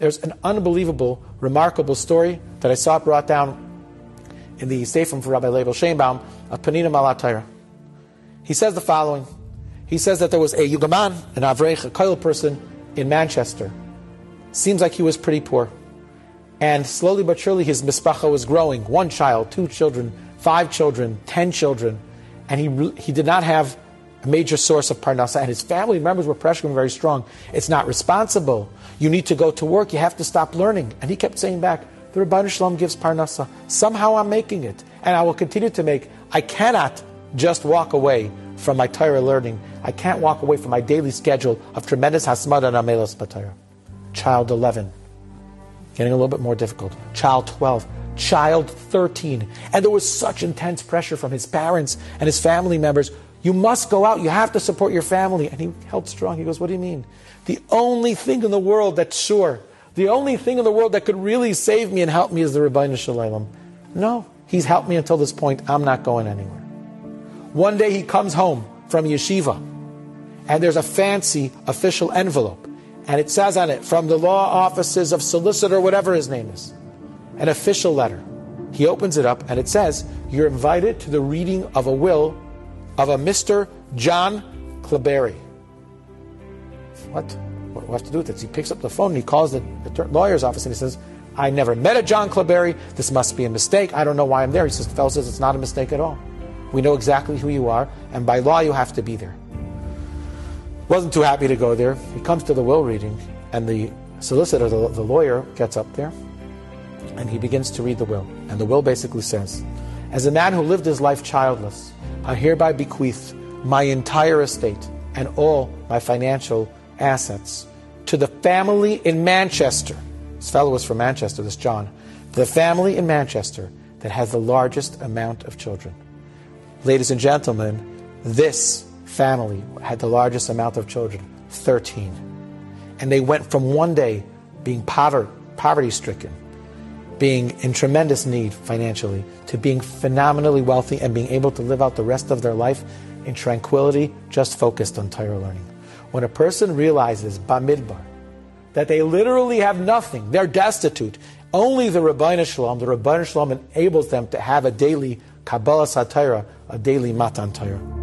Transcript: There's an unbelievable, remarkable story that I saw brought down in the Seifim for Rabbi Leibel Sheinbaum of Panina Malataira. He says the following. He says that there was a Yugaman, an Avreich, a Koil person in Manchester. Seems like he was pretty poor. And slowly but surely his mispacha was growing. One child, two children, five children, 10 children. And he did not have a major source of parnasa. And his family members were pressuring him very strong. It's not responsible. You need to go to work. You have to stop learning. And he kept saying back, the Rebbeinu Shalom gives parnasa. Somehow I'm making it. And I will continue to make. I cannot just walk away from my Torah learning. I can't walk away from my daily schedule of tremendous hasmada and amelos b'Torah. Child 11. Getting a little bit more difficult. Child 12, child 13. And there was such intense pressure from his parents and his family members. You must go out. You have to support your family. And he held strong. He goes, what do you mean? The only thing in the world that's sure, the only thing in the world that could really save me and help me is the Rebbeinu Shalom. No, he's helped me until this point. I'm not going anywhere. One day he comes home from yeshiva and there's a fancy official envelope. And it says on it, from the law offices of solicitor, whatever his name is, an official letter. He opens it up and it says, you're invited to the reading of a will of a Mr. John Claberry. What do I have to do with this? He picks up the phone and he calls the lawyer's office and he says, I never met a John Claberry. This must be a mistake. I don't know why I'm there. He says, the fellow says, it's not a mistake at all. We know exactly who you are and by law you have to be there. Wasn't too happy to go there. He comes to the will reading, and the solicitor, the lawyer, gets up there, and he begins to read the will. And the will basically says, as a man who lived his life childless, I hereby bequeath my entire estate and all my financial assets to the family in Manchester. This fellow was from Manchester, this John. To the family in Manchester that has the largest amount of children. Ladies and gentlemen, this family had the largest amount of children, 13. And they went from one day being poverty-stricken, being in tremendous need financially, to being phenomenally wealthy and being able to live out the rest of their life in tranquility, just focused on Torah learning. When a person realizes, Bamidbar, that they literally have nothing, they're destitute, only the Rebbeinu Shalom enables them to have a daily Kabbalah Satira, a daily Matan Torah.